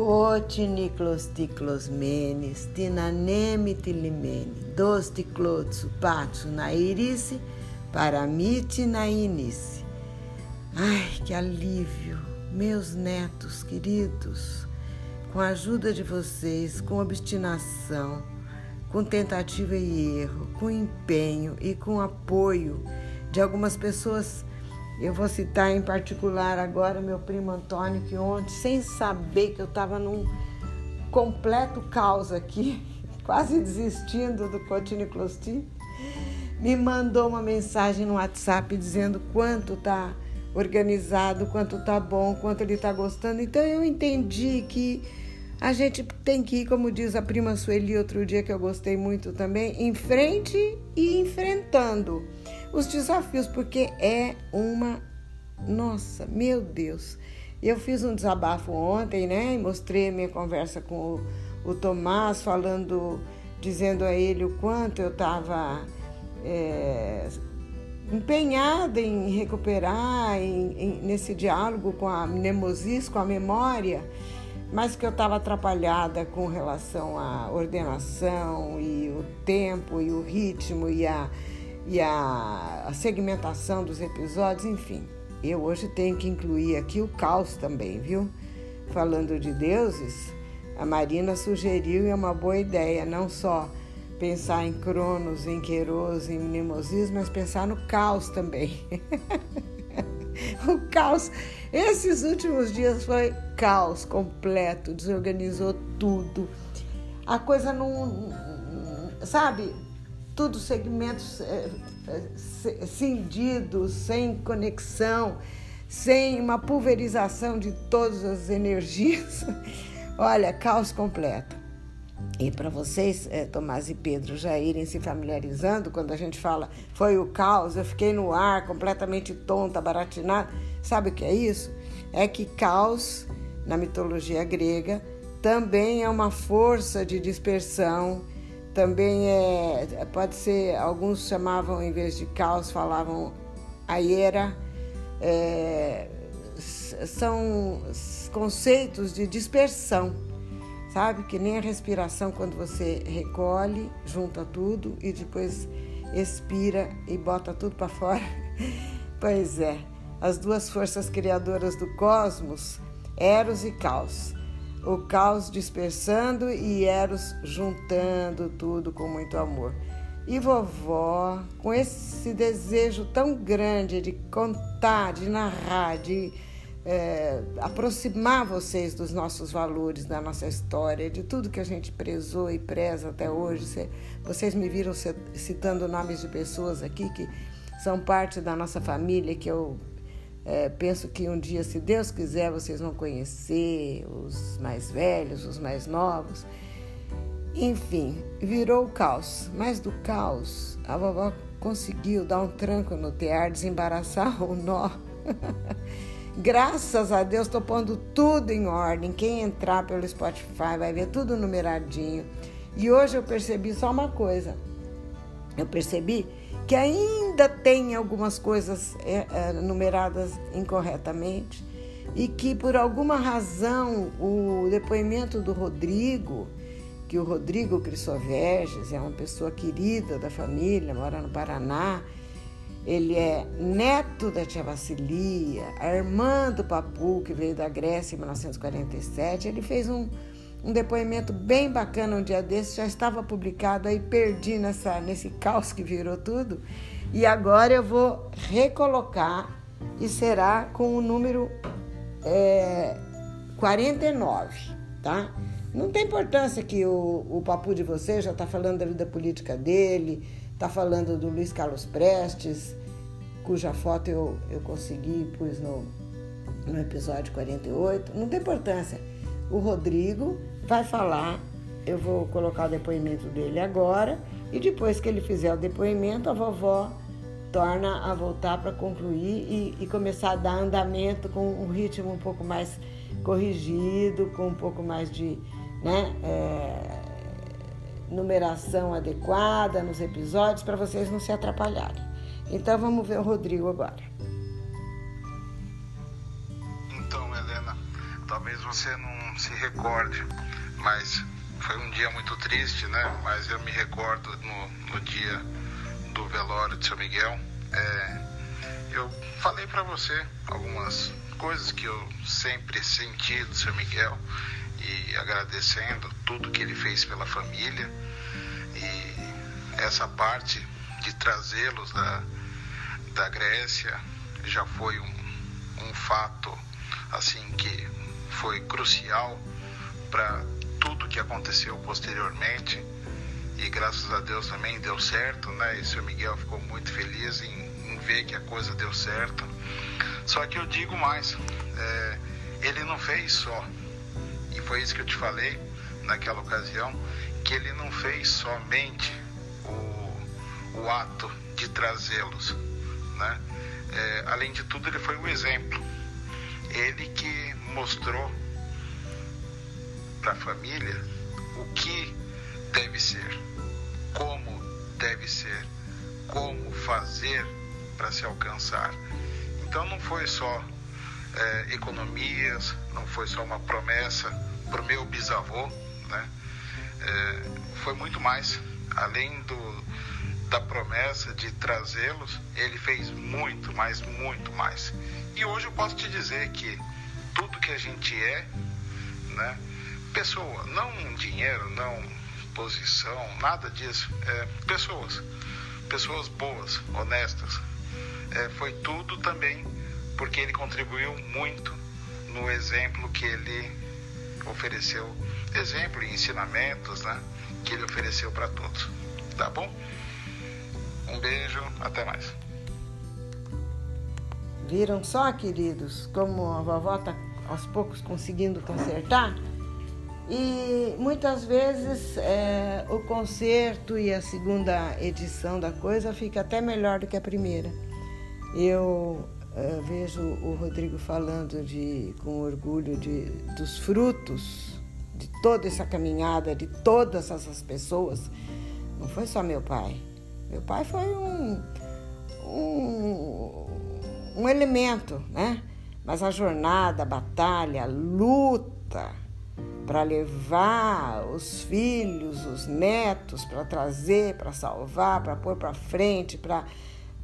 Cotiniclosticlosmenes, tinanemitilimenes, dosticlotsu, patsu, nairice, paramite, nainice. Ai, que alívio, meus netos queridos, com a ajuda de vocês, com obstinação, com tentativa e erro, com empenho e com apoio de algumas pessoas. Eu vou citar em particular agora meu primo Antônio, que ontem, sem saber que eu estava num completo caos aqui, quase desistindo do Cotinicloste, me mandou uma mensagem no WhatsApp dizendo quanto está organizado, quanto está bom, quanto ele está gostando. Então eu entendi que a gente tem que ir, como diz a prima Sueli outro dia, que eu gostei muito também, em frente e enfrentando os desafios, porque é uma... Nossa, meu Deus! Eu fiz um desabafo ontem, né? E mostrei a minha conversa com o Tomás, falando, dizendo a ele o quanto eu estava empenhada em recuperar nesse diálogo com a Mnemosis, com a memória, mas que eu estava atrapalhada com relação à ordenação e o tempo e o ritmo e a segmentação dos episódios, enfim. Eu hoje tenho que incluir aqui o caos também, viu? Falando de deuses, a Marina sugeriu, e é uma boa ideia, não só pensar em Cronos, em Queiroz, em Mnemosis, mas pensar no caos também. O caos, esses últimos dias foi caos completo, desorganizou tudo. A coisa não... Sabe... Tudo segmentos cindidos, sem conexão, sem uma pulverização de todas as energias. Olha, caos completo. E para vocês, Tomás e Pedro, já irem se familiarizando, quando a gente fala foi o caos, eu fiquei no ar completamente tonta, baratinada. Sabe o que é isso? É que caos, na mitologia grega, também é uma força de dispersão. Também pode ser, alguns chamavam, em vez de caos, falavam aiera. São conceitos de dispersão, sabe? Que nem a respiração, quando você recolhe, junta tudo e depois expira e bota tudo para fora. Pois é, as duas forças criadoras do cosmos, Eros e Caos. O caos dispersando e Eros juntando tudo com muito amor. E vovó, com esse desejo tão grande de contar, de narrar, de aproximar vocês dos nossos valores, da nossa história, de tudo que a gente prezou e preza até hoje. Vocês me viram citando nomes de pessoas aqui que são parte da nossa família, que eu... penso que um dia, se Deus quiser, vocês vão conhecer os mais velhos, os mais novos. Enfim, virou o caos. Mas do caos, a vovó conseguiu dar um tranco no tear, desembaraçar o nó. Graças a Deus, estou pondo tudo em ordem. Quem entrar pelo Spotify vai ver tudo numeradinho. E hoje eu percebi só uma coisa. Eu percebi que ainda tem algumas coisas numeradas incorretamente e que, por alguma razão, o depoimento do Rodrigo, que o Rodrigo Chrysoverges é uma pessoa querida da família, mora no Paraná, ele é neto da tia Vacilia, a irmã do Papu, que veio da Grécia em 1947, ele fez um depoimento bem bacana um dia desse, já estava publicado, aí perdi nesse caos que virou tudo. E agora eu vou recolocar e será com o número 49, tá? Não tem importância que o papo de vocês já está falando da vida política dele, está falando do Luiz Carlos Prestes, cuja foto eu consegui e pus no episódio 48. Não tem importância. O Rodrigo vai falar, eu vou colocar o depoimento dele agora, e depois que ele fizer o depoimento, a vovó torna a voltar para concluir e começar a dar andamento com um ritmo um pouco mais corrigido, com um pouco mais de numeração adequada nos episódios, para vocês não se atrapalharem. Então vamos ver o Rodrigo agora. talvez você não se recorde, mas foi um dia muito triste, né? Mas eu me recordo no dia do velório de seu Miguel. Eu falei para você algumas coisas que eu sempre senti do seu Miguel e agradecendo tudo que ele fez pela família e essa parte de trazê-los da Grécia já foi um fato assim que foi crucial para tudo que aconteceu posteriormente e graças a Deus também deu certo, né? E o seu Miguel ficou muito feliz em ver que a coisa deu certo. Só que eu digo mais, ele não fez só, e foi isso que eu te falei naquela ocasião, que ele não fez somente o ato de trazê-los, né? Além de tudo, ele foi um exemplo. Ele que mostrou para a família o que deve ser, como deve ser, como fazer para se alcançar. Então não foi só economias, não foi só uma promessa para o meu bisavô, né? Foi muito mais. Além da promessa de trazê-los, ele fez muito, mas muito mais. E hoje eu posso te dizer que tudo que a gente é, né, pessoa, não dinheiro, não posição, nada disso, pessoas boas, honestas, foi tudo também porque ele contribuiu muito no exemplo que ele ofereceu, exemplo e ensinamentos, né, que ele ofereceu para todos, tá bom? Um beijo, até mais. Viram só, queridos, como a vovó está aos poucos conseguindo consertar? E muitas vezes o conserto e a segunda edição da coisa fica até melhor do que a primeira. Eu vejo o Rodrigo falando com orgulho dos frutos de toda essa caminhada, de todas essas pessoas. Não foi só meu pai. Meu pai foi um elemento, né? Mas a jornada, a batalha, a luta para levar os filhos, os netos, para trazer, para salvar, para pôr para frente, para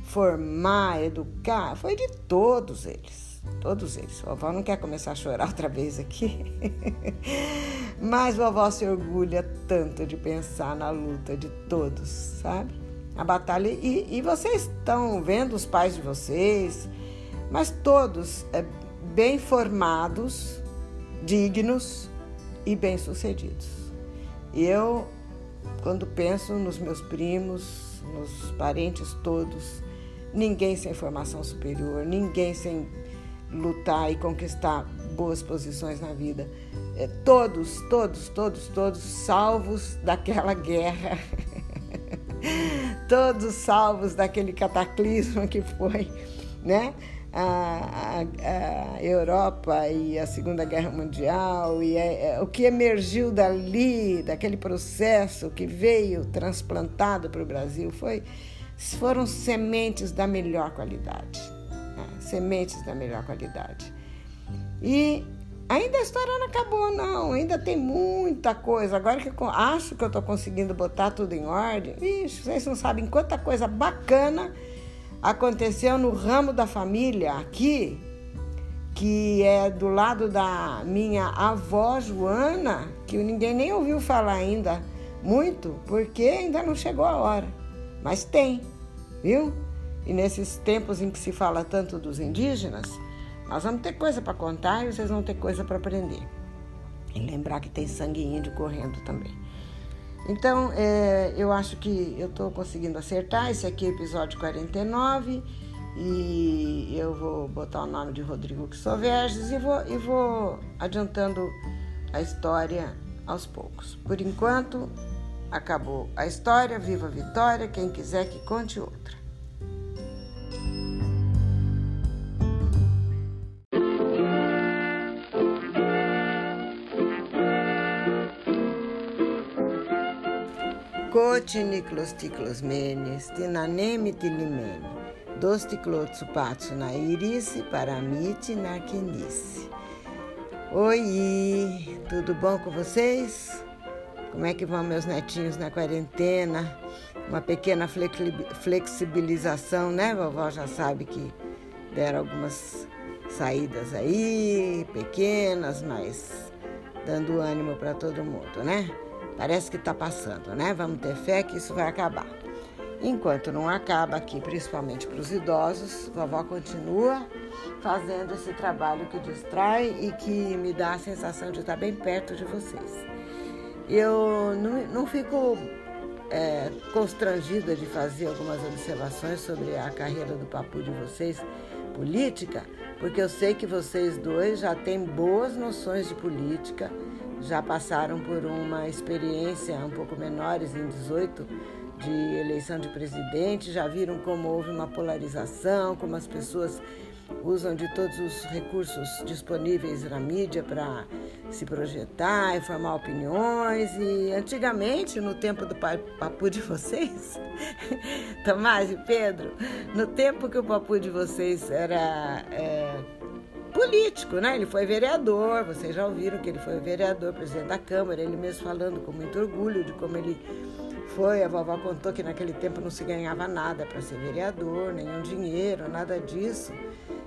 formar, educar, foi de todos eles, todos eles. Vovó não quer começar a chorar outra vez aqui, mas vovó se orgulha tanto de pensar na luta de todos, sabe? A batalha, e vocês estão vendo os pais de vocês, mas todos bem formados, dignos e bem-sucedidos. Eu, quando penso nos meus primos, nos parentes todos, ninguém sem formação superior, ninguém sem lutar e conquistar boas posições na vida. Todos, salvos daquela guerra. Todos salvos daquele cataclismo que foi, né? A Europa e a Segunda Guerra Mundial, e o que emergiu dali, daquele processo que veio transplantado para o Brasil, foram sementes da melhor qualidade. Né? Sementes da melhor qualidade. E ainda a história não acabou, não. Ainda tem muita coisa. Agora que eu acho que eu estou conseguindo botar tudo em ordem, vixe, vocês não sabem quanta coisa bacana aconteceu no ramo da família aqui, que é do lado da minha avó Joana, que ninguém nem ouviu falar ainda muito, porque ainda não chegou a hora. Mas tem, viu? E nesses tempos em que se fala tanto dos indígenas, nós vamos ter coisa para contar e vocês vão ter coisa para aprender. E lembrar que tem sangue índio correndo também. Então, eu acho que eu estou conseguindo acertar. Esse aqui é o episódio 49. E eu vou botar o nome de Rodrigo Chrysoverges e vou adiantando a história aos poucos. Por enquanto, acabou a história. Viva a vitória. Quem quiser que conte outra. Cotiniclosticlosmenes, tinanemi tilimene, dos ticlotsupatsu na irisi, paramite na quinice. Oi, tudo bom com vocês? Como é que vão meus netinhos na quarentena? Uma pequena flexibilização, né? Vovó já sabe que deram algumas saídas aí, pequenas, mas dando ânimo para todo mundo, né? Parece que tá passando, né? Vamos ter fé que isso vai acabar. Enquanto não acaba aqui, principalmente para os idosos, vovó continua fazendo esse trabalho que distrai e que me dá a sensação de estar bem perto de vocês. Eu não fico constrangida de fazer algumas observações sobre a carreira do Papu de vocês, política, porque eu sei que vocês dois já têm boas noções de política, já passaram por uma experiência um pouco menores em 18 de eleição de presidente, já viram como houve uma polarização, como as pessoas usam de todos os recursos disponíveis na mídia para se projetar e formar opiniões. E antigamente, no tempo do Papu de vocês, Tomás e Pedro, no tempo que o Papu de vocês era político, né? Ele foi vereador, vocês já ouviram que ele foi vereador, presidente da Câmara, ele mesmo falando com muito orgulho de como ele foi. A vovó contou que naquele tempo não se ganhava nada para ser vereador, nenhum dinheiro, nada disso.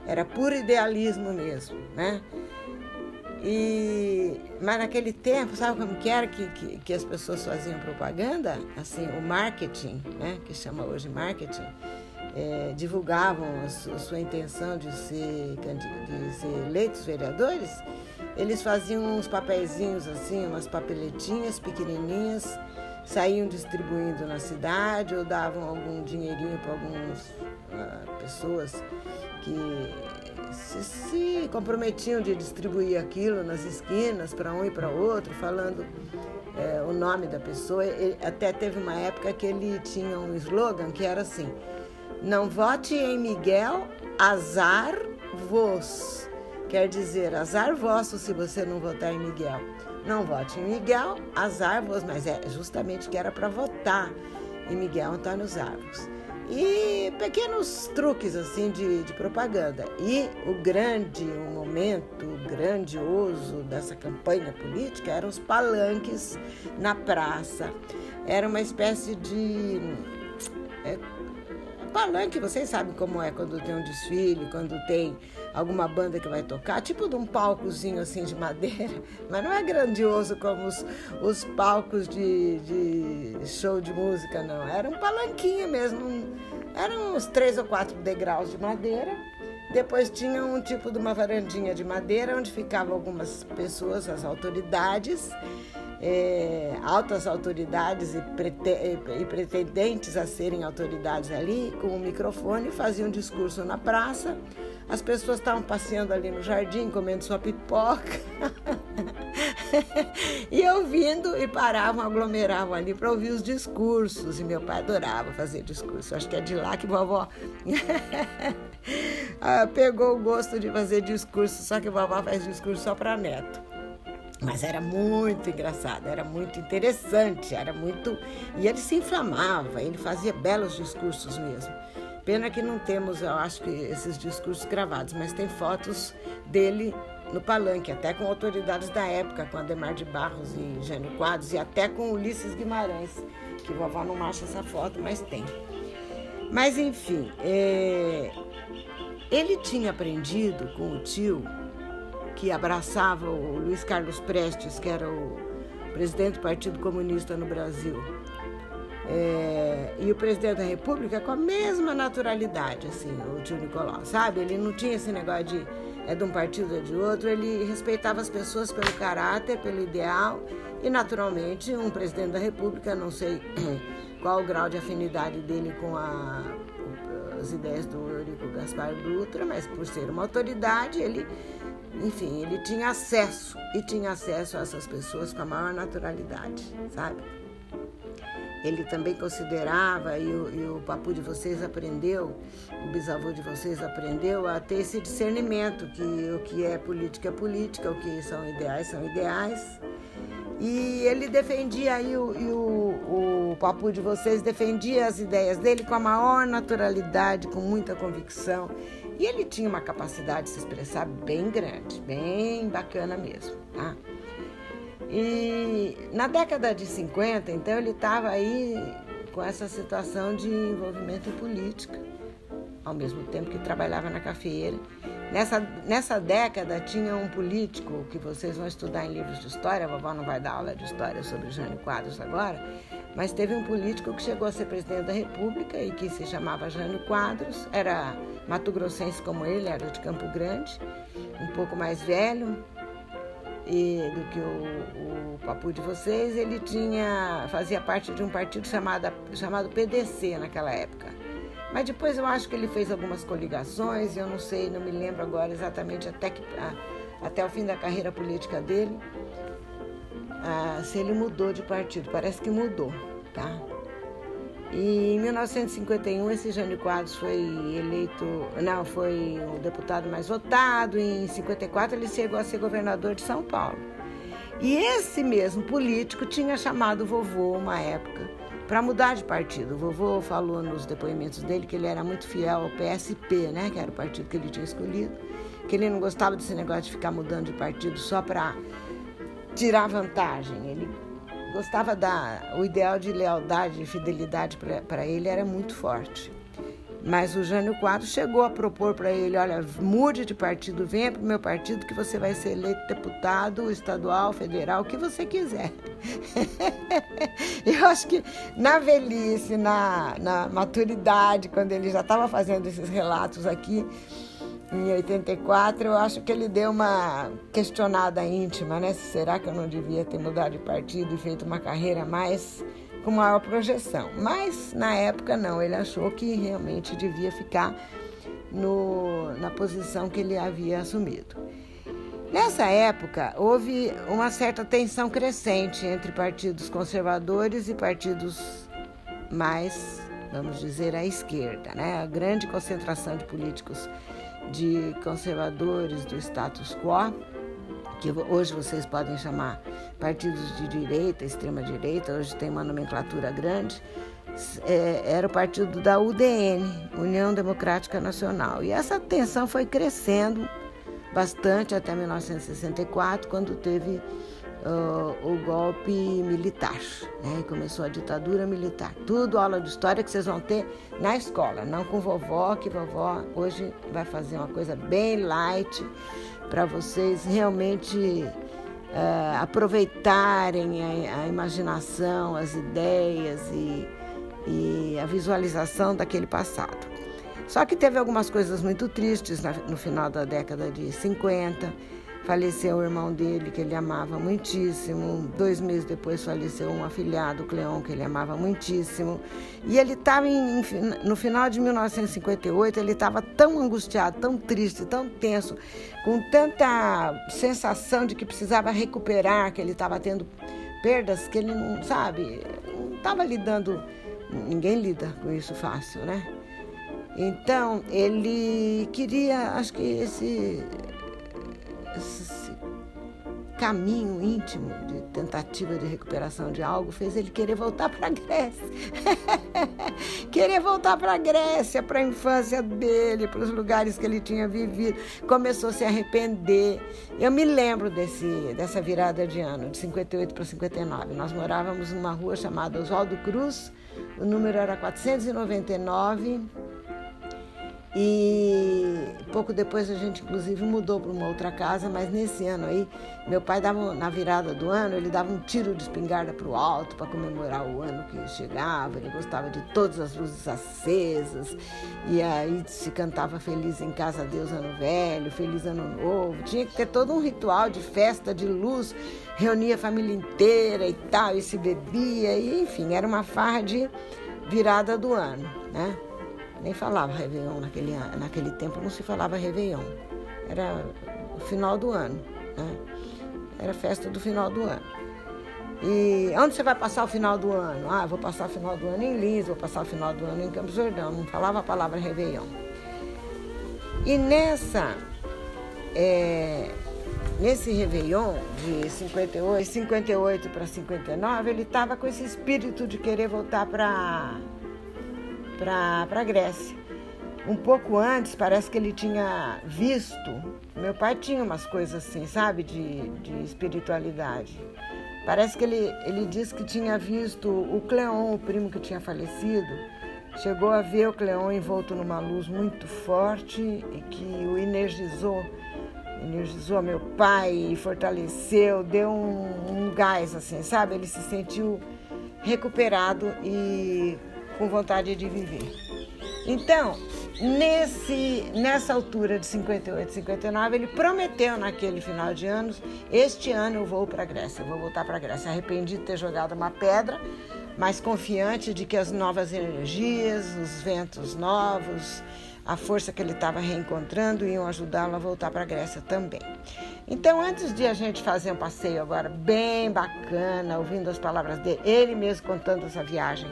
Era puro idealismo mesmo, né? Mas naquele tempo, sabe como que era que as pessoas faziam propaganda? Assim, o marketing, né? Que chama hoje marketing. Divulgavam a sua intenção de ser eleitos vereadores. Eles faziam uns papeizinhos assim, umas papeletinhas pequenininhas, saíam distribuindo na cidade ou davam algum dinheirinho para algumas pessoas que se comprometiam de distribuir aquilo nas esquinas, para um e para outro, falando o nome da pessoa. Ele, até teve uma época que ele tinha um slogan que era assim: não vote em Miguel, azar vos. Quer dizer, azar vosso se você não votar em Miguel. Não vote em Miguel, azar vos. Mas é justamente que era para votar em Miguel Antônio Arcos. E pequenos truques assim de propaganda. E o momento grandioso dessa campanha política eram os palanques na praça. Era uma espécie de... palanque, vocês sabem como é quando tem um desfile, quando tem alguma banda que vai tocar, tipo de um palcozinho assim de madeira, mas não é grandioso como os palcos de show de música, não. Era um palanquinho mesmo, eram uns 3 ou 4 degraus de madeira, depois tinha um tipo de uma varandinha de madeira onde ficavam algumas pessoas, as autoridades, altas autoridades e pretendentes a serem autoridades ali, com um microfone, faziam um discurso na praça. As pessoas estavam passeando ali no jardim, comendo sua pipoca e ouvindo, e paravam, aglomeravam ali para ouvir os discursos. E meu pai adorava fazer discurso, acho que é de lá que vovó pegou o gosto de fazer discurso, só que vovó faz discurso só para neto. Mas era muito engraçado, era muito interessante, era muito... E ele se inflamava, ele fazia belos discursos mesmo. Pena que não temos, eu acho, que esses discursos gravados, mas tem fotos dele no palanque, até com autoridades da época, com Ademar de Barros e Jânio Quadros, e até com Ulisses Guimarães, que vovó não acha essa foto, mas tem. Mas, enfim, ele tinha aprendido com o tio, que abraçava o Luiz Carlos Prestes, que era o presidente do Partido Comunista no Brasil, e o presidente da República com a mesma naturalidade, assim, o tio Nicolau, sabe? Ele não tinha esse negócio de de um partido ou de outro, ele respeitava as pessoas pelo caráter, pelo ideal, e naturalmente um presidente da República, não sei qual o grau de afinidade dele com as ideias do Eurico Gaspar Dutra, mas por ser uma autoridade, ele... Enfim, ele tinha acesso, e tinha acesso a essas pessoas com a maior naturalidade, sabe? Ele também considerava, e o Papu de vocês aprendeu, o bisavô de vocês aprendeu a ter esse discernimento, que o que é política, o que são ideais. E ele defendia, o Papu de vocês defendia as ideias dele com a maior naturalidade, com muita convicção. E ele tinha uma capacidade de se expressar bem grande, bem bacana mesmo, tá? E na década de 50, então, ele estava aí com essa situação de envolvimento em política, ao mesmo tempo que trabalhava na cafeeira. Nessa década tinha um político que vocês vão estudar em livros de história, a vovó não vai dar aula de história sobre Jânio Quadros agora, mas teve um político que chegou a ser presidente da República e que se chamava Jânio Quadros, era mato-grossense como ele, era de Campo Grande, um pouco mais velho do que o Papu de vocês. Ele fazia parte de um partido chamado PDC naquela época. Mas depois eu acho que ele fez algumas coligações, eu não sei, não me lembro agora exatamente até o fim da carreira política dele, se ele mudou de partido, parece que mudou, tá? E em 1951 esse Jânio Quadros foi o deputado mais votado, e em 54 ele chegou a ser governador de São Paulo. E esse mesmo político tinha chamado o vovô uma época para mudar de partido. O vovô falou nos depoimentos dele que ele era muito fiel ao PSP, né, que era o partido que ele tinha escolhido, que ele não gostava desse negócio de ficar mudando de partido só para tirar vantagem. Ele gostava o ideal de lealdade e fidelidade para ele era muito forte. Mas o Jânio Quadros chegou a propor para ele: olha, mude de partido, venha para o meu partido que você vai ser eleito deputado estadual, federal, o que você quiser. Eu acho que na velhice, na maturidade, quando ele já estava fazendo esses relatos aqui, em 84, eu acho que ele deu uma questionada íntima, né? Será que eu não devia ter mudado de partido e feito uma carreira com maior projeção? Mas, na época, não. Ele achou que realmente devia ficar na posição que ele havia assumido. Nessa época, houve uma certa tensão crescente entre partidos conservadores e partidos mais, vamos dizer, à esquerda, né? A grande concentração de políticos de conservadores do status quo, que hoje vocês podem chamar partidos de direita, extrema-direita, hoje tem uma nomenclatura grande, era o partido da UDN, União Democrática Nacional. E essa tensão foi crescendo bastante até 1964, quando teve o golpe militar, né? Começou a ditadura militar. Tudo aula de história que vocês vão ter na escola, não com vovó, que vovó hoje vai fazer uma coisa bem light para vocês realmente aproveitarem a imaginação, as ideias e a visualização daquele passado. Só que teve algumas coisas muito tristes no final da década de 50. Faleceu o irmão dele, que ele amava muitíssimo. 2 meses depois faleceu um afilhado, o Cleon, que ele amava muitíssimo. E ele estava, no final de 1958, ele estava tão angustiado, tão triste, tão tenso, com tanta sensação de que precisava recuperar, que ele estava tendo perdas, que ele não, sabe, não estava lidando. Ninguém lida com isso fácil, né? Então, ele queria, acho que esse caminho íntimo de tentativa de recuperação de algo fez ele querer voltar para a Grécia. Querer voltar para a Grécia, para a infância dele, para os lugares que ele tinha vivido. Começou a se arrepender. Eu me lembro dessa virada de ano, de 58 para 59. Nós morávamos numa rua chamada Oswaldo Cruz, o número era 499. E pouco depois a gente, inclusive, mudou para uma outra casa, mas nesse ano aí, meu pai dava, na virada do ano, ele dava um tiro de espingarda para o alto para comemorar o ano que chegava. Ele gostava de todas as luzes acesas, e aí se cantava Feliz em Casa Deus Ano Velho, Feliz Ano Novo. Tinha que ter todo um ritual de festa, de luz, reunia a família inteira e tal, e se bebia, e enfim, era uma farra de virada do ano, né? Nem falava Réveillon naquele tempo, não se falava Réveillon. Era o final do ano, né? Era a festa do final do ano. E onde você vai passar o final do ano? Ah, vou passar o final do ano em Lins, vou passar o final do ano em Campos do Jordão. Não falava a palavra Réveillon. E nesse Réveillon de 58 para 59, ele estava com esse espírito de querer voltar para a Grécia. Um pouco antes, parece que ele tinha visto... Meu pai tinha umas coisas assim, sabe? De espiritualidade. Parece que ele disse que tinha visto o Cleon, o primo que tinha falecido. Chegou a ver o Cleon envolto numa luz muito forte e que o energizou. Energizou meu pai, fortaleceu, deu um gás, assim, sabe? Ele se sentiu recuperado e com vontade de viver. Então, nessa altura de 58, 59, ele prometeu naquele final de anos, este ano eu vou para a Grécia, eu vou voltar para a Grécia. Arrependido de ter jogado uma pedra, mas confiante de que as novas energias, os ventos novos, a força que ele estava reencontrando iam ajudá-lo a voltar para a Grécia também. Então, antes de a gente fazer um passeio agora bem bacana, ouvindo as palavras dele, ele mesmo contando essa viagem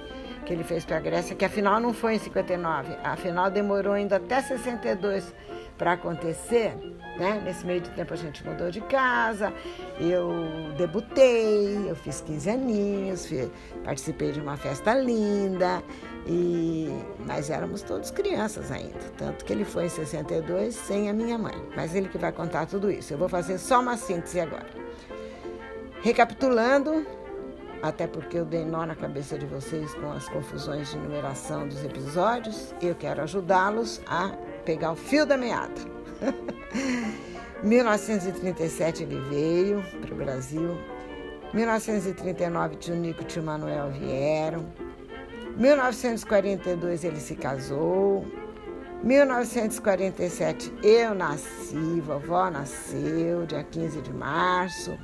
que ele fez para a Grécia, que afinal não foi em 59, afinal demorou ainda até 62 para acontecer, né? Nesse meio de tempo a gente mudou de casa, eu debutei, eu fiz 15 aninhos, participei de uma festa linda, mas éramos todos crianças ainda, tanto que ele foi em 62 sem a minha mãe, mas ele que vai contar tudo isso, eu vou fazer só uma síntese agora. Recapitulando, até porque eu dei nó na cabeça de vocês com as confusões de numeração dos episódios, eu quero ajudá-los a pegar o fio da meada. 1937 ele veio para o Brasil, 1939 tio Nico e tio Manuel vieram, 1942 ele se casou, 1947 eu nasci, vovó nasceu, dia 15 de março,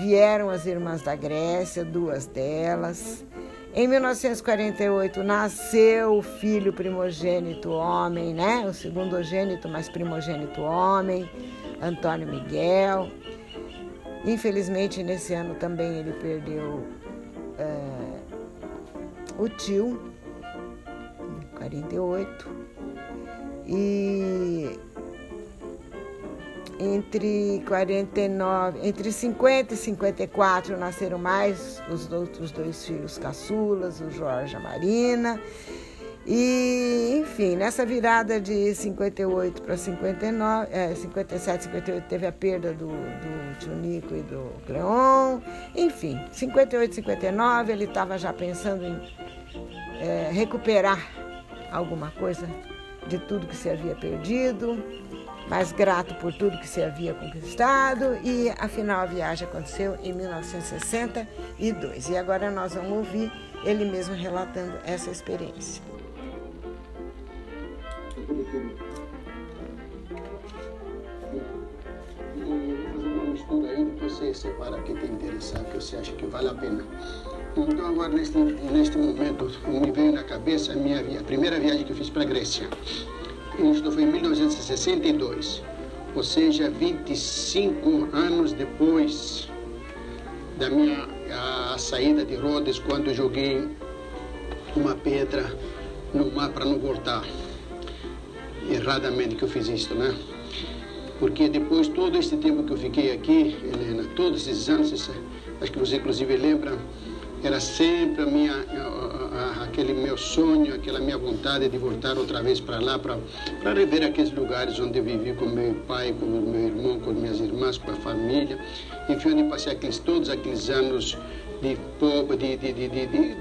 vieram as irmãs da Grécia, duas delas. Em 1948 nasceu o filho primogênito homem, né? O segundogênito, mas primogênito homem, Antônio Miguel. Infelizmente, nesse ano também ele perdeu o tio, em 48. E entre 50 e 54 nasceram mais os outros dois filhos caçulas, o Jorge e a Marina. E, enfim, nessa virada de 58 para 57, 58 teve a perda do tio Nico e do Cleon. Enfim, 58, 59 ele estava já pensando em recuperar alguma coisa de tudo que se havia perdido, mas grato por tudo que se havia conquistado, e afinal a viagem aconteceu em 1962. E agora nós vamos ouvir ele mesmo relatando essa experiência. E fazer uma mistura aí que você separa que te interessar, que você acha que vale a pena. Então agora neste momento me veio na cabeça a minha primeira viagem que eu fiz para a Grécia. Isso foi em 1962, ou seja, 25 anos depois da minha saída de Rodes, quando eu joguei uma pedra no mar para não voltar. Erradamente que eu fiz isso, né? Porque depois, todo esse tempo que eu fiquei aqui, Helena, todos esses anos, acho que você inclusive lembra, era sempre aquele meu sonho, aquela minha vontade de voltar outra vez para lá, para rever aqueles lugares onde eu vivi com meu pai, com meu irmão, com minhas irmãs, com a família. Enfim, onde passei todos aqueles anos de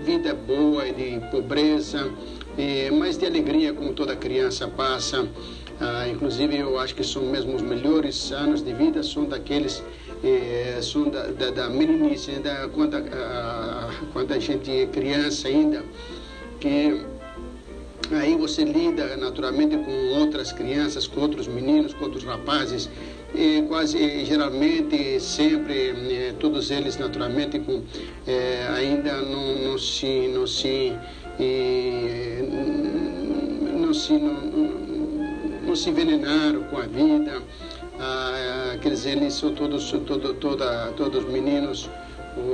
vida boa, de pobreza, mas de alegria, como toda criança passa. Inclusive, eu acho que são mesmo os melhores anos de vida, são daqueles, são da meninice, ainda quando a gente é criança ainda, que aí você lida naturalmente com outras crianças, com outros meninos, com outros rapazes, geralmente, sempre, todos eles naturalmente ainda não se envenenaram com a vida, quer dizer, eles são todos meninos,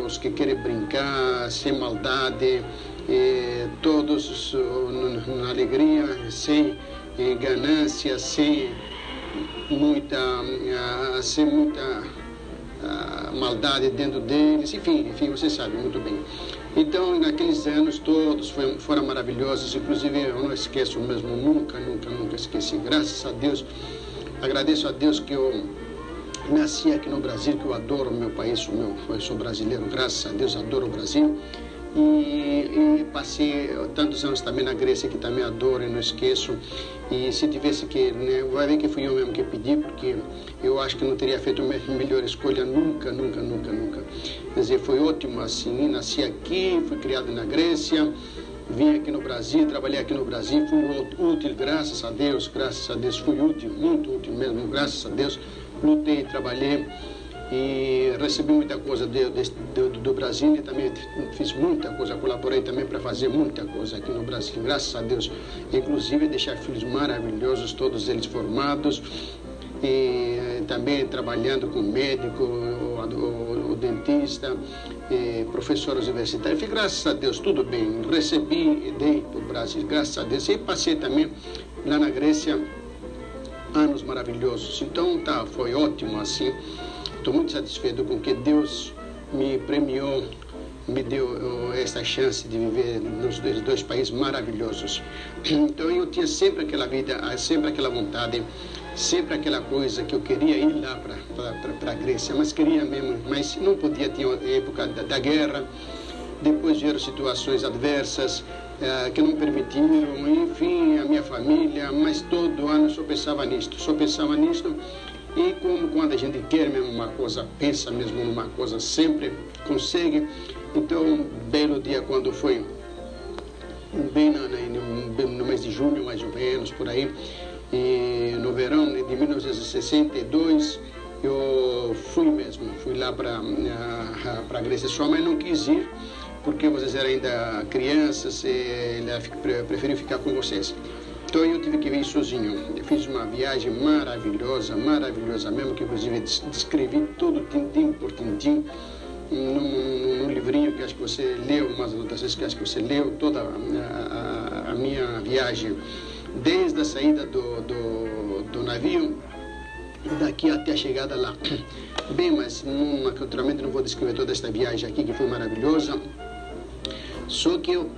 os que querem brincar, sem maldade, todos na alegria, sem ganância, sem muita maldade dentro deles, enfim, você sabe muito bem. Então, naqueles anos todos foram maravilhosos, inclusive eu não esqueço mesmo, nunca esqueci. Graças a Deus, agradeço a Deus que eu nasci aqui no Brasil, que eu adoro o meu país, eu sou brasileiro, graças a Deus, adoro o Brasil. E passei tantos anos também na Grécia, que também adoro e não esqueço. E se tivesse que, né, vai ver que fui eu mesmo que pedi, porque eu acho que não teria feito a melhor escolha nunca. Quer dizer, foi ótimo assim, nasci aqui, fui criado na Grécia, vim aqui no Brasil, trabalhei aqui no Brasil, fui útil, graças a Deus, fui útil, muito útil mesmo, graças a Deus, lutei, trabalhei. E recebi muita coisa do Brasil e também fiz muita coisa, colaborei também para fazer muita coisa aqui no Brasil, graças a Deus. Inclusive deixar filhos maravilhosos, todos eles formados e também trabalhando com médico, o dentista, professores universitários. Graças a Deus, tudo bem, recebi e dei para o Brasil, graças a Deus. E passei também lá na Grécia anos maravilhosos, então tá, foi ótimo assim. Estou muito satisfeito com que Deus me premiou, me deu essa chance de viver nos dois países maravilhosos. Então eu tinha sempre aquela vida, sempre aquela vontade, sempre aquela coisa que eu queria ir lá para a Grécia, mas queria mesmo, mas não podia, tinha época da guerra, depois vieram situações adversas que não permitiam, enfim, a minha família, mas todo ano só pensava nisto. E como quando a gente quer mesmo uma coisa, pensa mesmo numa coisa, sempre consegue. Então, um belo dia, quando foi bem no mês de junho, mais ou menos, por aí, e no verão de 1962, eu fui lá para a Grécia. Sua mãe não quis ir, porque vocês eram ainda crianças, e ela preferiu ficar com vocês. Então eu tive que vir sozinho. Eu fiz uma viagem maravilhosa mesmo, que inclusive descrevi tudo, tintim por tintim, num livrinho que acho que você leu, umas outras vezes que acho que você leu, toda a minha viagem, desde a saída do navio, daqui até a chegada lá. Bem, mas naturalmente não vou descrever toda esta viagem aqui, que foi maravilhosa. Só que eu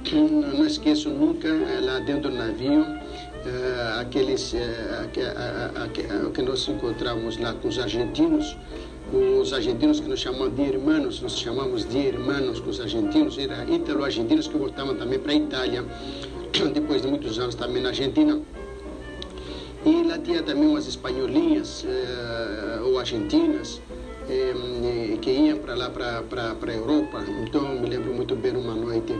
não esqueço nunca, lá dentro do navio, que nós encontramos lá com os argentinos que nos chamam de irmãos, nós chamamos de irmãos com os argentinos, eram ítalo-argentinos que voltavam também para a Itália, depois de muitos anos também na Argentina. E lá tinha também umas espanholinhas ou argentinas, que iam para lá, para a Europa. Então, me lembro muito bem uma noite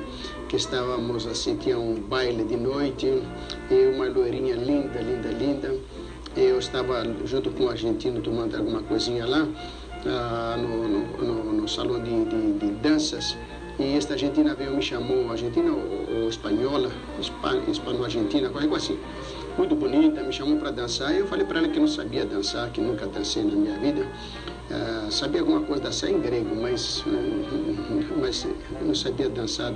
que estávamos assim, tinha um baile de noite, e uma loirinha linda. Eu estava junto com o argentino tomando alguma coisinha lá, no salão de danças, e esta argentina veio, me chamou, argentina ou espanhola, hispano-argentina, algo assim, muito bonita, me chamou para dançar. Eu falei para ela que não sabia dançar, que nunca dancei na minha vida. Sabia alguma coisa dançar em grego, mas não sabia dançar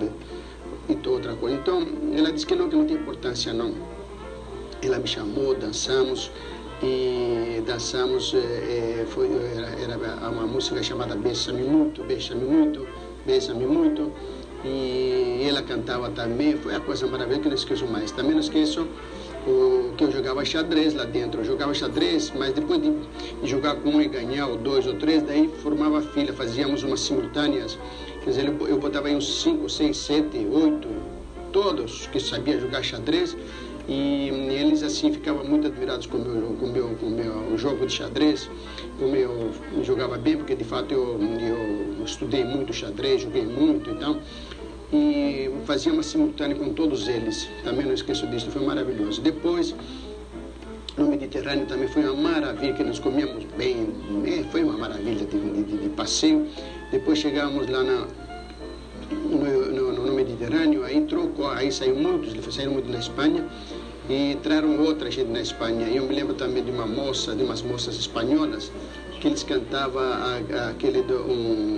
e outra coisa. Então, ela disse que não tem importância, não. Ela me chamou, dançamos, era uma música chamada Beça-me Muito, e ela cantava também, foi a coisa maravilhosa que não esqueço mais. Também não esqueço que eu jogava xadrez lá dentro. Eu jogava xadrez, mas depois de jogar com um e ganhar, ou dois, ou três, daí formava fila, fazíamos umas simultâneas. Quer dizer, eu botava aí uns 5, 6, 7, 8, todos que sabiam jogar xadrez, e eles assim ficavam muito admirados com o meu jogo de xadrez, como eu jogava bem, porque de fato eu estudei muito xadrez, joguei muito, então... E fazia uma simultânea com todos eles, também não esqueço disso, foi maravilhoso. Depois, no Mediterrâneo também foi uma maravilha, que nós comíamos bem, foi uma maravilha de passeio. Depois chegamos lá no Mediterrâneo, aí trocou, aí saíram muitos na Espanha, e entraram outra gente na Espanha. Eu me lembro também de umas moças espanholas, que eles cantavam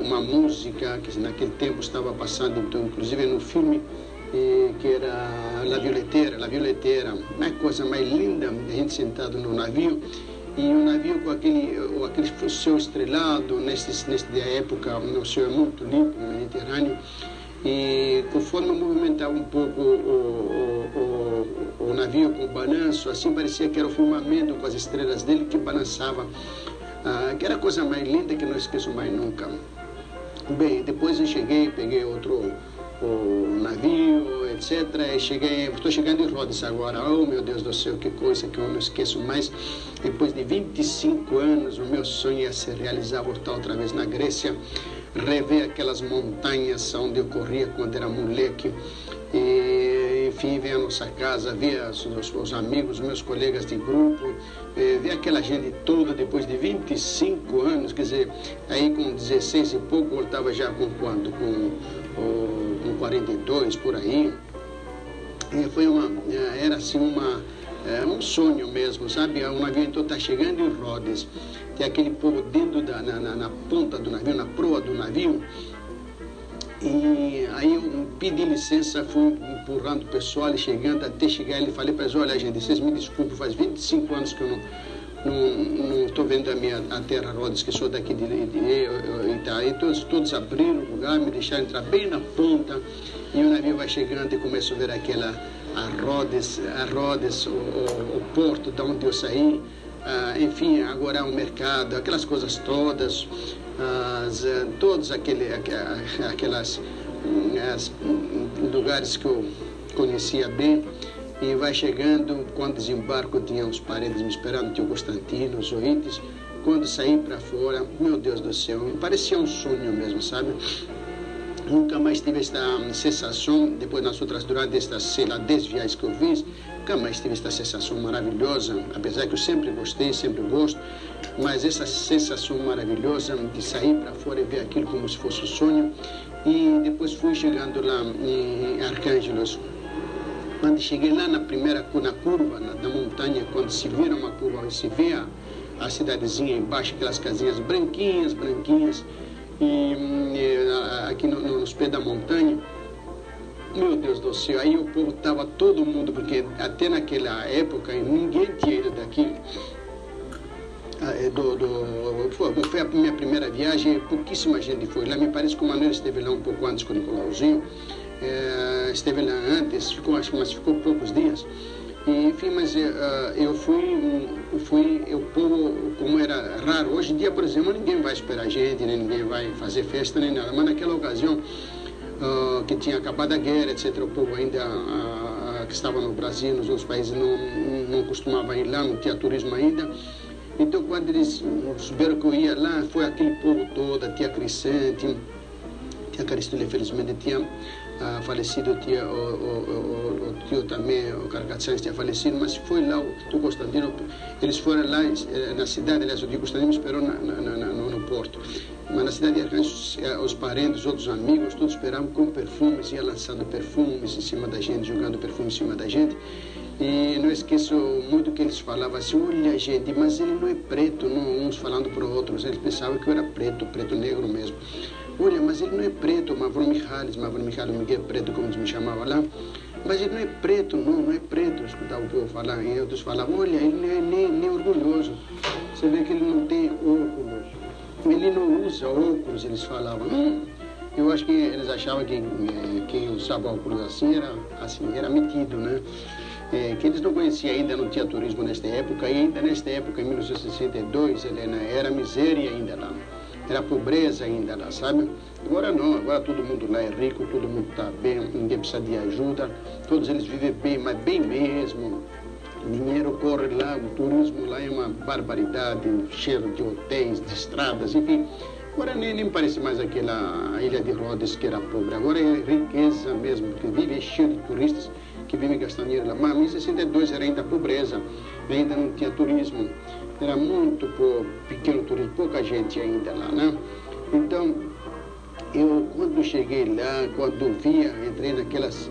uma música que naquele tempo estava passando, então, inclusive no filme, que era La Violetera, uma coisa mais linda, a gente sentado no navio, e o navio com aquele céu estrelado, nessa época o céu é muito limpo, no Mediterrâneo, E conforme eu movimentava um pouco o navio com o balanço, assim parecia que era o firmamento com as estrelas dele que balançava, que era a coisa mais linda que não esqueço mais nunca. Bem, depois eu cheguei, peguei outro navio, etc. E cheguei, estou chegando em Rodes agora. Oh, meu Deus do céu, que coisa que eu não esqueço mais. Depois de 25 anos, o meu sonho é se realizar, voltar outra vez na Grécia, rever aquelas montanhas onde eu corria quando era moleque. E, enfim, ver a nossa casa, ver os amigos, meus colegas de grupo, ver aquela gente toda depois de 25 anos. Quer dizer, aí com 16 e pouco, eu estava já com quanto? Com 42, por aí. E foi uma, era assim uma, um sonho mesmo, sabe? O navio então está chegando em Rodes, tem aquele povo dentro da, na ponta do navio, na proa do navio. E aí eu pedi licença, fui empurrando o pessoal e chegando até chegar e falei para eles: olha, gente, vocês me desculpem, faz 25 anos que eu não estou vendo a minha terra, Rodes, que sou daqui de Itália. Todos abriram o lugar, me deixaram entrar bem na ponta, e o navio vai chegando e começo a ver aquela a Rodes, o porto de onde eu saí, enfim, agora o mercado, aquelas coisas todas, todos aquelas lugares que eu conhecia bem. E vai chegando, quando desembarco, tinha os parentes me esperando, tinha o Constantino, os ouvintes. Quando saí para fora, meu Deus do céu, parecia um sonho mesmo, sabe? Nunca mais tive esta sensação, depois nas outras, durante estas, sei lá, 10 viagens que eu fiz, nunca mais tive esta sensação maravilhosa, apesar que eu sempre gostei, sempre gosto, mas essa sensação maravilhosa de sair para fora e ver aquilo como se fosse um sonho. E depois fui chegando lá em Arcângelos. Quando cheguei lá na curva da montanha, quando se vira uma curva e se vê a cidadezinha embaixo, aquelas casinhas branquinhas, branquinhas, e aqui nos pés da montanha, meu Deus do céu, aí o povo estava todo mundo, porque até naquela época ninguém tinha ido daqui. Foi a minha primeira viagem, pouquíssima gente foi lá, me parece que o Manuel esteve lá um pouco antes com o Nicolauzinho. Esteve lá antes, mas ficou poucos dias. E, enfim, mas eu povo, como era raro, hoje em dia, por exemplo, ninguém vai esperar a gente, nem ninguém vai fazer festa, nem nada. Mas naquela ocasião, que tinha acabado a guerra, etc., o povo ainda que estava no Brasil, nos outros países, não costumava ir lá, não tinha turismo ainda. Então, quando eles souberam que eu ia lá, foi aquele povo todo, tinha Crescente, tinha Caristilha, infelizmente, tinha falecido, tinha o tio também, o Carcaçães tinha falecido, mas foi lá o Tito Constantino, eles foram lá na cidade, aliás, o Tito Constantino me esperou no porto, mas na cidade de Arcanjos, os parentes, outros amigos, todos esperavam com perfumes, ia lançando perfumes em cima da gente, jogando perfume em cima da gente. E não esqueço muito que eles falavam assim: olha, gente, mas ele não é preto, não, uns falando para outros, eles pensavam que eu era preto, preto negro mesmo. Olha, mas ele não é preto, Mavro Michalis, Miguel Preto, como eles me chamavam lá. Mas ele não é preto, não é preto, eu escutava o povo falar, e outros falavam: olha, ele não é nem orgulhoso, você vê que ele não tem óculos, ele não usa óculos, eles falavam. Eu acho que eles achavam que quem usava óculos assim era metido, né? Que eles não conheciam ainda, não tinha turismo nesta época, e ainda nesta época, em 1962, Helena, era miséria ainda lá, era pobreza ainda lá, sabe? Agora não, agora todo mundo lá é rico, todo mundo está bem, ninguém precisa de ajuda, todos eles vivem bem, mas bem mesmo. Dinheiro corre lá, o turismo lá é uma barbaridade, cheiro de hotéis, de estradas, enfim. Agora nem parece mais aquela ilha de Rodes que era pobre, agora é riqueza mesmo, que vive cheio de turistas, que vivem gastando dinheiro lá. Mas em 62 era ainda pobreza, ainda não tinha turismo, era muito pequeno turismo, pouca gente ainda lá, né? Então, eu quando cheguei lá, quando via, entrei naquelas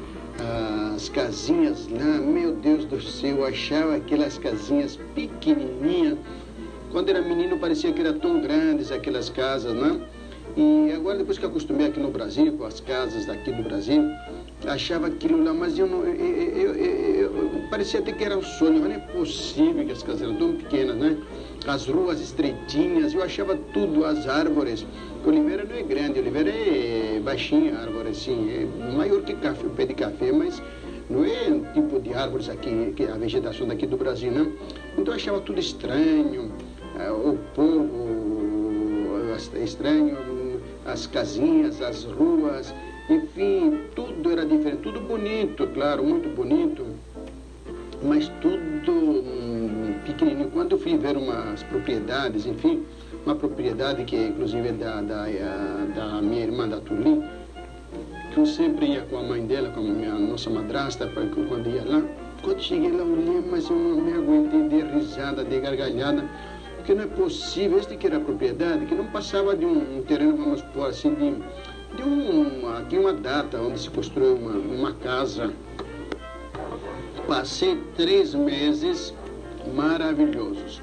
as casinhas lá, meu Deus do céu, eu achava aquelas casinhas pequenininhas. Quando era menino parecia que eram tão grandes aquelas casas, né? E agora, depois que acostumei aqui no Brasil, com as casas daqui do Brasil, achava aquilo lá, mas eu não, eu, eu, eu, parecia até que era um sonho, mas não é possível que as casas eram tão pequenas, né? As ruas estreitinhas, eu achava tudo, as árvores. Oliveira não é grande, Oliveira é baixinha, a árvore assim, é maior que café, o pé de café, mas não é um tipo de árvores aqui, que a vegetação daqui do Brasil, não. Então eu achava tudo estranho, o povo estranho, as casinhas, as ruas, enfim, tudo era diferente, tudo bonito, claro, muito bonito, mas tudo pequenininho. Quando eu fui ver umas propriedades, enfim, uma propriedade que inclusive é da minha irmã, da Tulim, que eu sempre ia com a mãe dela, com a nossa madrasta, quando ia lá. Quando cheguei lá, olhei, mas eu não me aguentei de risada, de gargalhada, porque não é possível, este que era a propriedade, que não passava de um terreno, vamos supor, assim, de uma data onde se construiu uma casa. Passei 3 meses maravilhosos.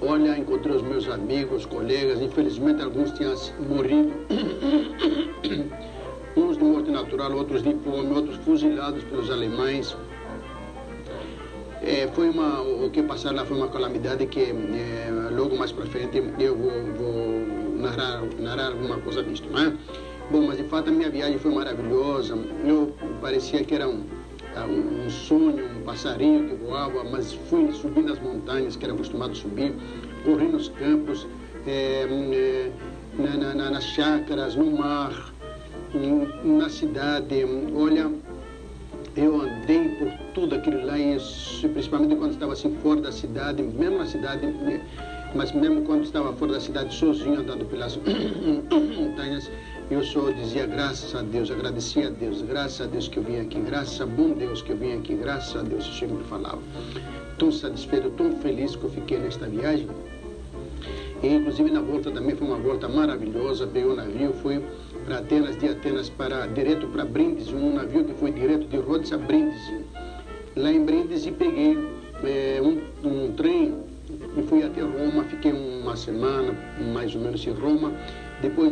Olha, encontrei os meus amigos, colegas, infelizmente alguns tinham morrido. Uns de morte natural, outros de fome, outros fuzilados pelos alemães. O que passaram lá foi uma calamidade que logo mais para frente eu vou narrar alguma coisa disto, né? Bom, mas de fato a minha viagem foi maravilhosa. Eu parecia que era um sonho, um passarinho que voava, mas fui subindo as montanhas que era acostumado a subir, corri nos campos, nas chácaras, no mar, na cidade. Olha, eu andei por tudo aquilo lá, e principalmente quando estava assim fora da cidade, mesmo na cidade, mas mesmo quando estava fora da cidade, sozinho, andando pelas montanhas, eu só dizia graças a Deus, agradecia a Deus, graças a Deus que eu vim aqui, graças a bom Deus que eu vim aqui, graças a Deus, eu sempre falava. Tão satisfeito, tão feliz que eu fiquei nesta viagem. E inclusive na volta também foi uma volta maravilhosa, peguei o navio, fui para Atenas, de Atenas direto para Brindisi, um navio que foi direto de Rodes a Brindisi. Lá em Brindisi peguei um trem e fui até Roma, fiquei uma semana mais ou menos em Roma. Depois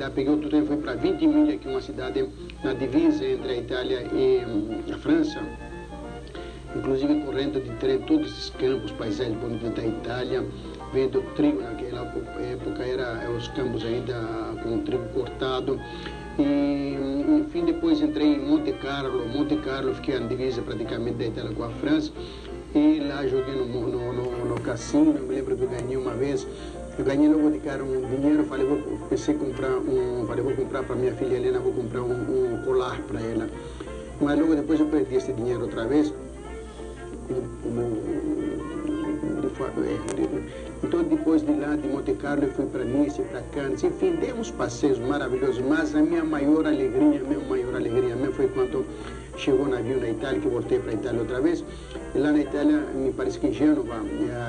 lá peguei outro trem, fui para Ventimiglia, que é uma cidade na divisa entre a Itália e a França. Inclusive correndo de trem todos esses campos, paisagens bonitos da Itália, vendo trigo, naquela época eram os campos ainda com trigo cortado. E, enfim, depois entrei em Monte Carlo, fiquei na divisa praticamente da Itália com a França. E lá joguei no cassino, eu me lembro que eu ganhei uma vez. Eu ganhei logo de cara um dinheiro, falei, vou comprar para minha filha Helena, vou comprar um colar para ela. Mas logo depois eu perdi esse dinheiro outra vez. Então depois de lá, de Monte Carlo, eu fui para Nice, para Cannes, enfim, dei uns passeios maravilhosos, mas a minha maior alegria mesmo foi quando chegou o navio na Itália, que voltei para a Itália outra vez. E lá na Itália, me parece que em Gênova,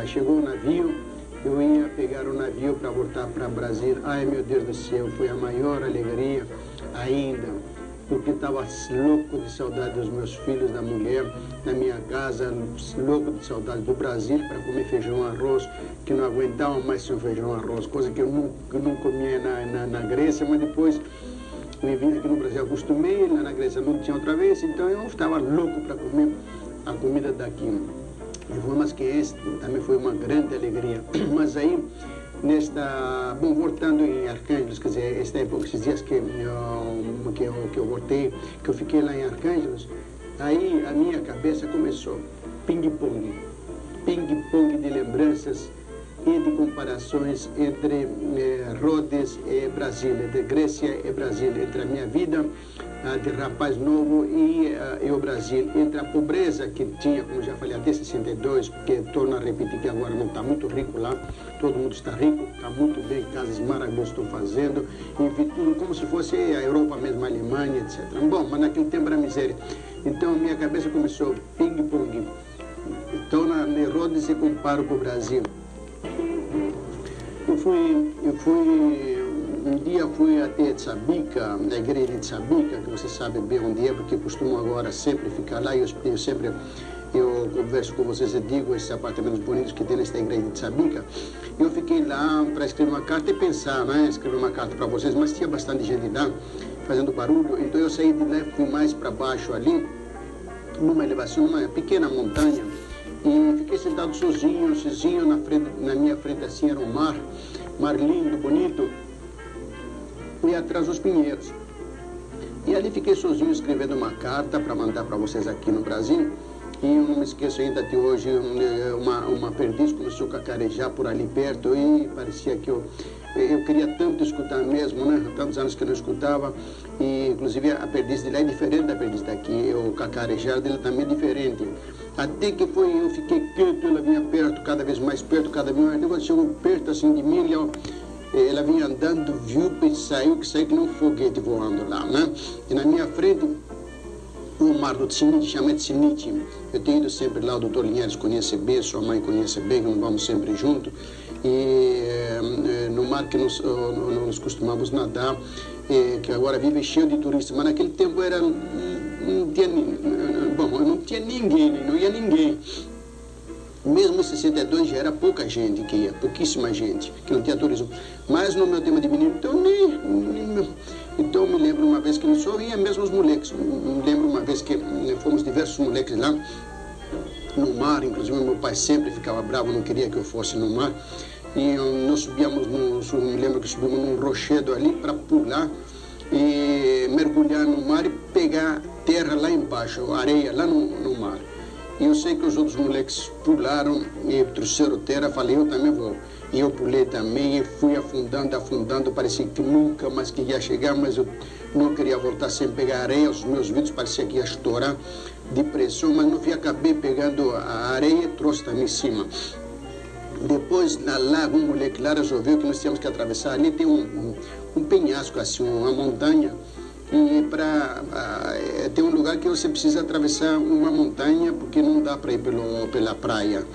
chegou o navio. Eu ia pegar o navio para voltar para o Brasil. Ai, meu Deus do céu, foi a maior alegria ainda, porque estava louco de saudade dos meus filhos, da mulher, da minha casa, louco de saudade do Brasil para comer feijão arroz, que não aguentava mais sem feijão arroz, coisa que eu não comia na Grécia, mas depois me vim aqui no Brasil, acostumei, lá na Grécia não tinha outra vez, então eu estava louco para comer a comida daqui. Mas que esse também foi uma grande alegria. Mas aí, bom, voltando em Arcângelos, quer dizer, esta época, esses dias que eu voltei, que eu fiquei lá em Arcângelos, aí a minha cabeça começou ping-pong de lembranças e de comparações entre Rodes e Brasil, entre Grécia e Brasil, entre a minha vida de rapaz novo e o Brasil, entre a pobreza que tinha, como já falei, até 62, que torna a repetir que agora não está muito rico lá, todo mundo está rico, está muito bem, casas maravilhosas estão fazendo, enfim, tudo como se fosse a Europa mesmo, a Alemanha, etc. Bom, mas naquele tempo era miséria. Então a minha cabeça começou ping-pong. Então na Rodes se comparo com o Brasil. Um dia fui até Tzabica, na igreja de Tzabica, que você sabe bem onde é, porque costumo agora sempre ficar lá, e eu converso com vocês e digo esses apartamentos bonitos que tem nesta igreja de Sabica. Eu fiquei lá para escrever uma carta e pensar, né, escrever uma carta para vocês, mas tinha bastante gente lá fazendo barulho, então eu saí de lá e fui mais para baixo ali, numa elevação, uma pequena montanha, e fiquei sentado sozinho, na minha frente assim era um mar lindo, bonito, e atrás os pinheiros. E ali fiquei sozinho escrevendo uma carta para mandar para vocês aqui no Brasil. E eu não me esqueço ainda de hoje, uma perdiz começou a cacarejar por ali perto e parecia que eu queria tanto escutar mesmo, né? Tantos anos que eu não escutava. E inclusive a perdiz de lá é diferente da perdiz daqui, o cacarejar dele também é diferente. Até que foi, eu fiquei quieto, ela vinha perto, cada vez mais perto, cada vez mais. Ela chegou perto assim de mim, ela vinha andando, viu, saiu que não um foguete voando lá, né? E na minha frente, o mar do Sinit, chama de Sinit. Eu tenho ido sempre lá, o doutor Linhares conhece bem, sua mãe conhece bem, nós vamos sempre junto. E no mar que nós costumamos nadar, que agora vive cheio de turistas, mas naquele tempo era, não tinha ninguém, não ia ninguém. Mesmo em 62 já era pouca gente que ia, pouquíssima gente, que não tinha turismo. Mas no meu tema de menino, então me lembro uma vez que não só ia mesmo os moleques. Me lembro uma vez que fomos diversos moleques lá no mar, inclusive meu pai sempre ficava bravo, não queria que eu fosse no mar. E nós subíamos, me lembro que subimos num rochedo ali para pular e mergulhar no mar e pegar terra lá embaixo, areia lá no mar. E eu sei que os outros moleques pularam e trouxeram terra, falei, eu também vou. E eu pulei também e fui afundando, parecia que nunca mais que ia chegar, mas eu não queria voltar sem pegar areia, os meus vidros parecia que ia estourar de pressão, mas no fim acabei pegando a areia e trouxe também em cima. Depois, na lago, um moleque lá resolveu que nós tínhamos que atravessar, ali tem um penhasco, assim, uma montanha, e tem um lugar que você precisa atravessar uma montanha porque não dá para ir pela praia.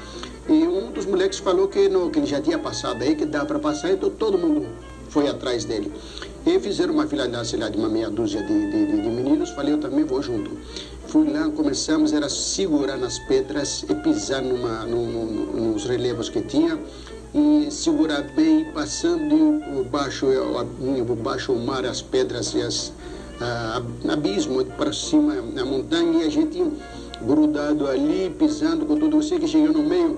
E um dos moleques falou que ele já tinha passado aí, que dá para passar, então todo mundo foi atrás dele. E fizeram uma fila lá, sei lá, de uma meia dúzia de meninos, falei, eu também vou junto. Fui lá, começamos, era segurar nas pedras e pisar nos relevos que tinha, e segurar bem, passando por baixo o mar, as pedras e abismo para cima na montanha, e a gente grudado ali, pisando com tudo. Eu sei que cheguei no meio,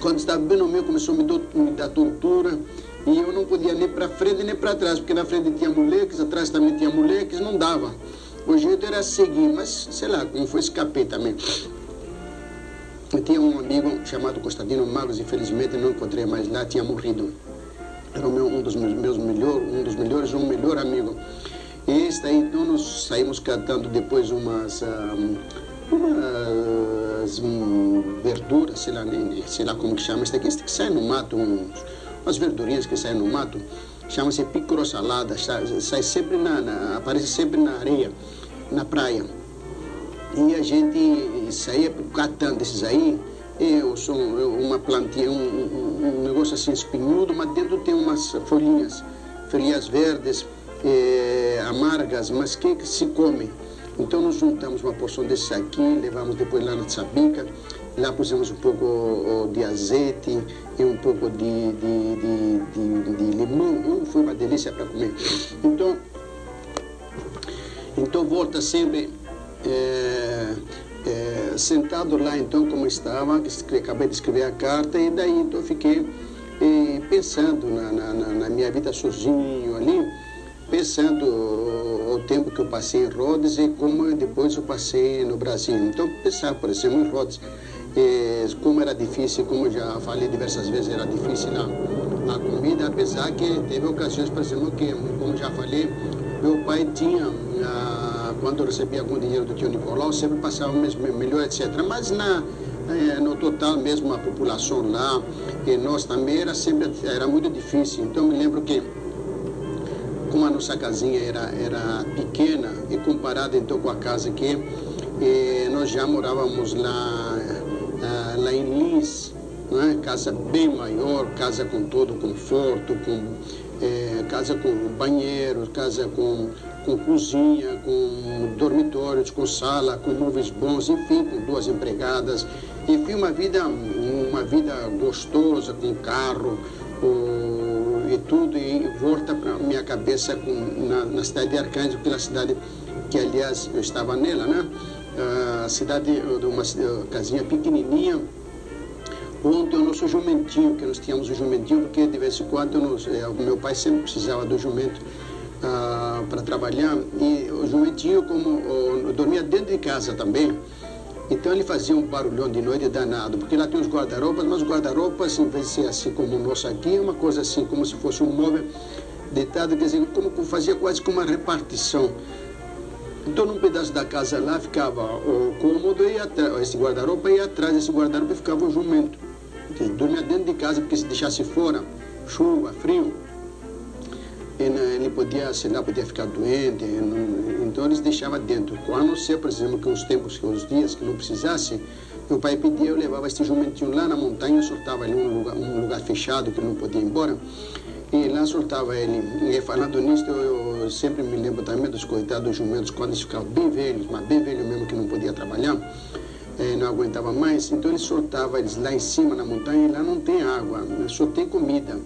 quando estava bem no meio começou a me dar tontura e eu não podia nem para frente nem para trás, porque na frente tinha moleques, atrás também tinha moleques, não dava. O jeito era seguir, mas sei lá como foi, escapei também. Eu tinha um amigo chamado Constantino Magos, infelizmente não encontrei mais lá, tinha morrido. Era um melhor amigo. E esse daí, então, nós saímos cantando depois umas verduras, sei lá como que chama. Esse daqui, que sai no mato, umas verdurinhas que saem no mato, chama-se picrossalada, sai sempre aparece sempre na areia, na praia. E a gente saía catando esses aí. Eu sou uma plantinha, um negócio assim espinhudo, mas dentro tem umas folhinhas verdes, amargas, mas que se comem. Então nós juntamos uma porção desses aqui, levamos depois lá na Sabica, lá pusemos um pouco de azeite e um pouco de limão, foi uma delícia para comer. Então volta sempre... sentado lá, então, como estava, que acabei de escrever a carta, e daí então fiquei pensando na minha vida sozinho ali, pensando o tempo que eu passei em Rodes e como depois eu passei no Brasil. Então, pensar, por exemplo, em Rodes, como era difícil, como eu já falei diversas vezes, era difícil a comida, apesar que teve ocasiões, por exemplo, que, como já falei, meu pai tinha... quando eu recebia algum dinheiro do tio Nicolau, sempre passava melhor, etc. Mas no total mesmo, a população lá, e nós também, era muito difícil. Então, eu me lembro que, como a nossa casinha era pequena, e comparada então com a casa que nós já morávamos lá em Lins, né? Casa bem maior, casa com todo conforto, casa com banheiro, casa com cozinha, com dormitórios, com sala, com móveis bons, enfim, com 2 empregadas. Enfim, uma vida gostosa, com carro e tudo. E volta para a minha cabeça na cidade de Arcângelos, pela cidade que, aliás, eu estava nela, né? cidade, uma casinha pequenininha, onde o nosso jumentinho, que nós tínhamos o jumentinho, porque de vez em quando meu pai sempre precisava do jumento para trabalhar, e o jumentinho, como dormia dentro de casa também, então ele fazia um barulhão de noite danado, porque lá tem os guarda-roupas, mas os guarda-roupas, em vez de ser assim como o nosso aqui, é uma coisa assim, como se fosse um móvel deitado, quer dizer, como fazia quase como uma repartição. Então, num pedaço da casa lá ficava o cômodo e esse guarda-roupa, e atrás desse guarda-roupa ficava o jumento, que dormia dentro de casa, porque se deixasse fora, chuva, frio, ele podia, sei lá, podia ficar doente, então eles deixavam dentro. A não ser, por exemplo, que os tempos, que os dias que não precisasse, meu pai pedia, eu levava esse jumentinho lá na montanha, eu soltava ele um lugar fechado que não podia ir embora, e lá soltava ele. E falando nisso, eu sempre me lembro também dos coitados dos jumentos, quando eles ficavam bem velhos, mas bem velhos mesmo, que não podia trabalhar, não aguentava mais, então ele soltava eles lá em cima na montanha, e lá não tem água, só tem comida.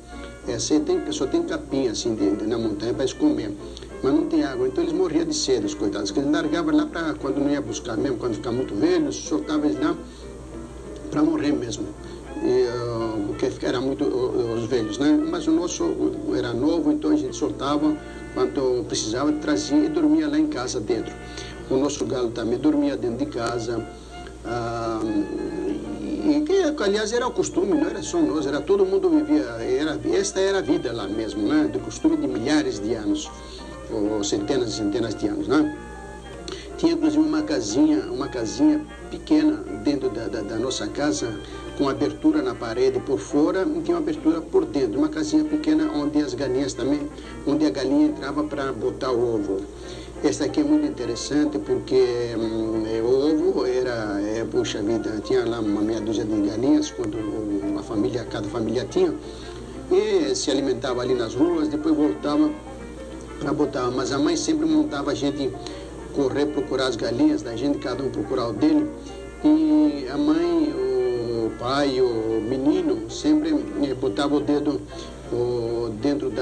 Só tem capinha assim na montanha para eles comer, mas não tem água, então eles morriam de sede, os coitados, que eles largavam lá para quando não ia buscar mesmo, quando ficava muito velho, soltavam eles lá para morrer mesmo, porque era muito os velhos, né? Mas o nosso era novo, então a gente soltava quando precisava, trazia e dormia lá em casa dentro. O nosso galo também dormia dentro de casa, que, aliás, era o costume, não era só nós, era todo mundo vivia, esta era a vida lá mesmo, né? Do costume de milhares de anos, ou centenas e centenas de anos, né? Tinha, inclusive, uma casinha pequena dentro da nossa casa, com abertura na parede por fora e tinha uma abertura por dentro, uma casinha pequena onde as galinhas também, onde a galinha entrava para botar o ovo. Esta aqui é muito interessante porque o ovo era, puxa vida, tinha lá uma meia dúzia de galinhas, quando cada família tinha, e se alimentava ali nas ruas, depois voltava para botar. Mas a mãe sempre montava a gente correr, procurar as galinhas da gente, cada um procurar o dele, e a mãe, o pai, o menino, sempre botava o dedo dentro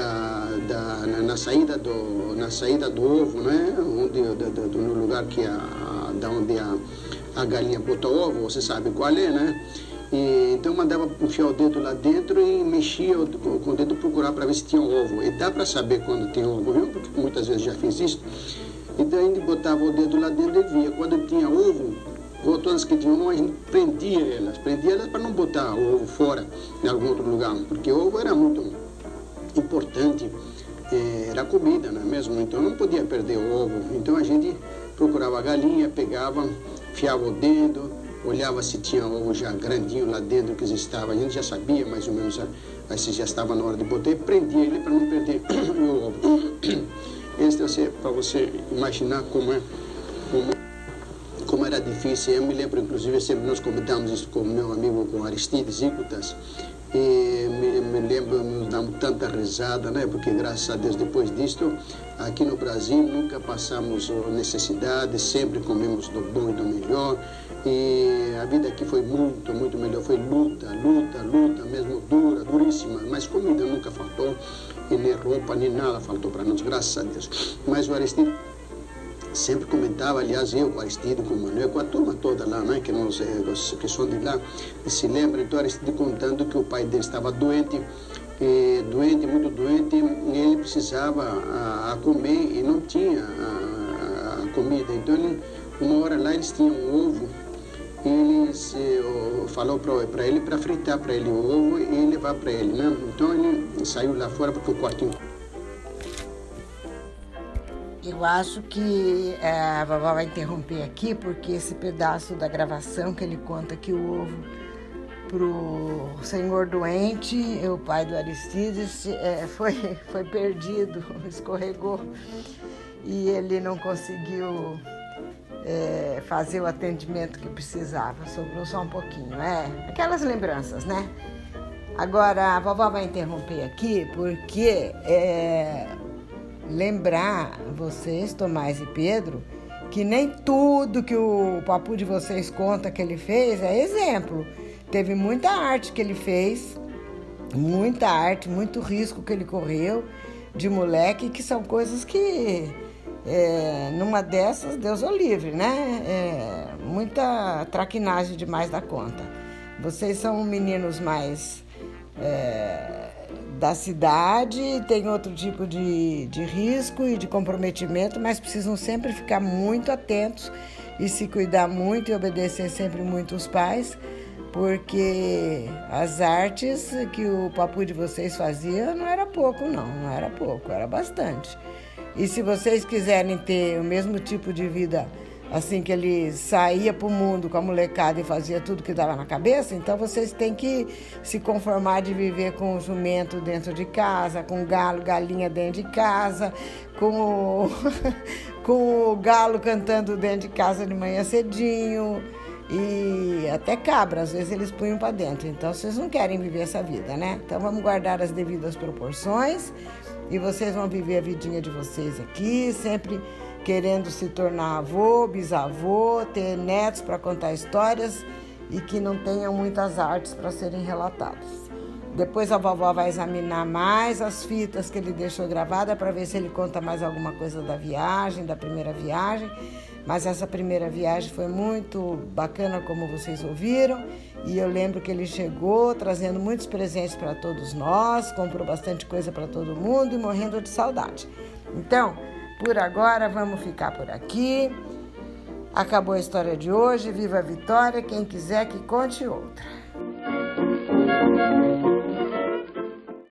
na saída do ovo, né? No lugar que da onde a galinha bota o ovo, você sabe qual é, né? E, então mandava enfiar o dedo lá dentro e mexia com o dedo, procurar para ver se tinha um ovo. E dá para saber quando tem ovo, viu? Porque muitas vezes já fiz isso. E daí ele botava o dedo lá dentro e via. Quando tinha ovo, ou todas que tinham ovo, a gente prendia elas para não botar o ovo fora em algum outro lugar, porque o ovo era muito importante, era comida, não é mesmo? Então não podia perder o ovo. Então a gente procurava a galinha, pegava, enfiava o dedo, olhava se tinha ovo já grandinho lá dentro, que estava, a gente já sabia mais ou menos, aí já estava na hora de botar, e prendia ele para não perder o ovo. Este é para você imaginar como era difícil. Eu me lembro, inclusive, sempre nós comentamos isso com meu amigo, com Aristide, e me lembro, nos damos tanta risada, né? Porque graças a Deus, depois disto, aqui no Brasil nunca passamos necessidade, sempre comemos do bom e do melhor, e a vida aqui foi muito, muito melhor, foi luta, luta, luta, mesmo dura, duríssima, mas comida nunca faltou, e nem roupa, nem nada faltou para nós, graças a Deus. Mas o Aristide sempre comentava, aliás, eu com Aristide, com Manuel, com a turma toda lá, né, que são de lá, se lembra, então Aristide contando que o pai dele estava doente, muito doente, e ele precisava comer e não tinha a comida. Então, uma hora lá eles tinham um ovo, e eles falou para ele para fritar para ele o ovo e levar para ele, né? Então ele saiu lá fora porque o quartinho... Eu acho que a vovó vai interromper aqui, porque esse pedaço da gravação que ele conta que o ovo pro senhor doente, o pai do Aristides, foi perdido, escorregou, e ele não conseguiu fazer o atendimento que precisava, sobrou só um pouquinho, aquelas lembranças, né? Agora, a vovó vai interromper aqui, porque... lembrar vocês, Tomás e Pedro, que nem tudo que o Papu de vocês conta que ele fez é exemplo. Teve muita arte que ele fez, muita arte, muito risco que ele correu de moleque, que são coisas que numa dessas, Deus o livre, né? É, muita traquinagem demais da conta. Vocês são meninos mais da cidade, tem outro tipo de risco e de comprometimento, mas precisam sempre ficar muito atentos e se cuidar muito e obedecer sempre muito os pais, porque as artes que o papu de vocês fazia não era pouco, não era pouco, era bastante. E se vocês quiserem ter o mesmo tipo de vida, assim que ele saía pro mundo com a molecada e fazia tudo que dava na cabeça, então vocês têm que se conformar de viver com o jumento dentro de casa, com o galo, galinha dentro de casa, com o galo cantando dentro de casa de manhã cedinho, e até cabra, às vezes eles punham para dentro. Então vocês não querem viver essa vida, né? Então vamos guardar as devidas proporções e vocês vão viver a vidinha de vocês aqui, sempre querendo se tornar avô, bisavô, ter netos para contar histórias e que não tenham muitas artes para serem relatadas. Depois a vovó vai examinar mais as fitas que ele deixou gravada para ver se ele conta mais alguma coisa da viagem, da primeira viagem. Mas essa primeira viagem foi muito bacana, como vocês ouviram, e eu lembro que ele chegou trazendo muitos presentes para todos nós, comprou bastante coisa para todo mundo e morrendo de saudade. Então, por agora, vamos ficar por aqui. Acabou a história de hoje. Viva a Vitória. Quem quiser que conte outra.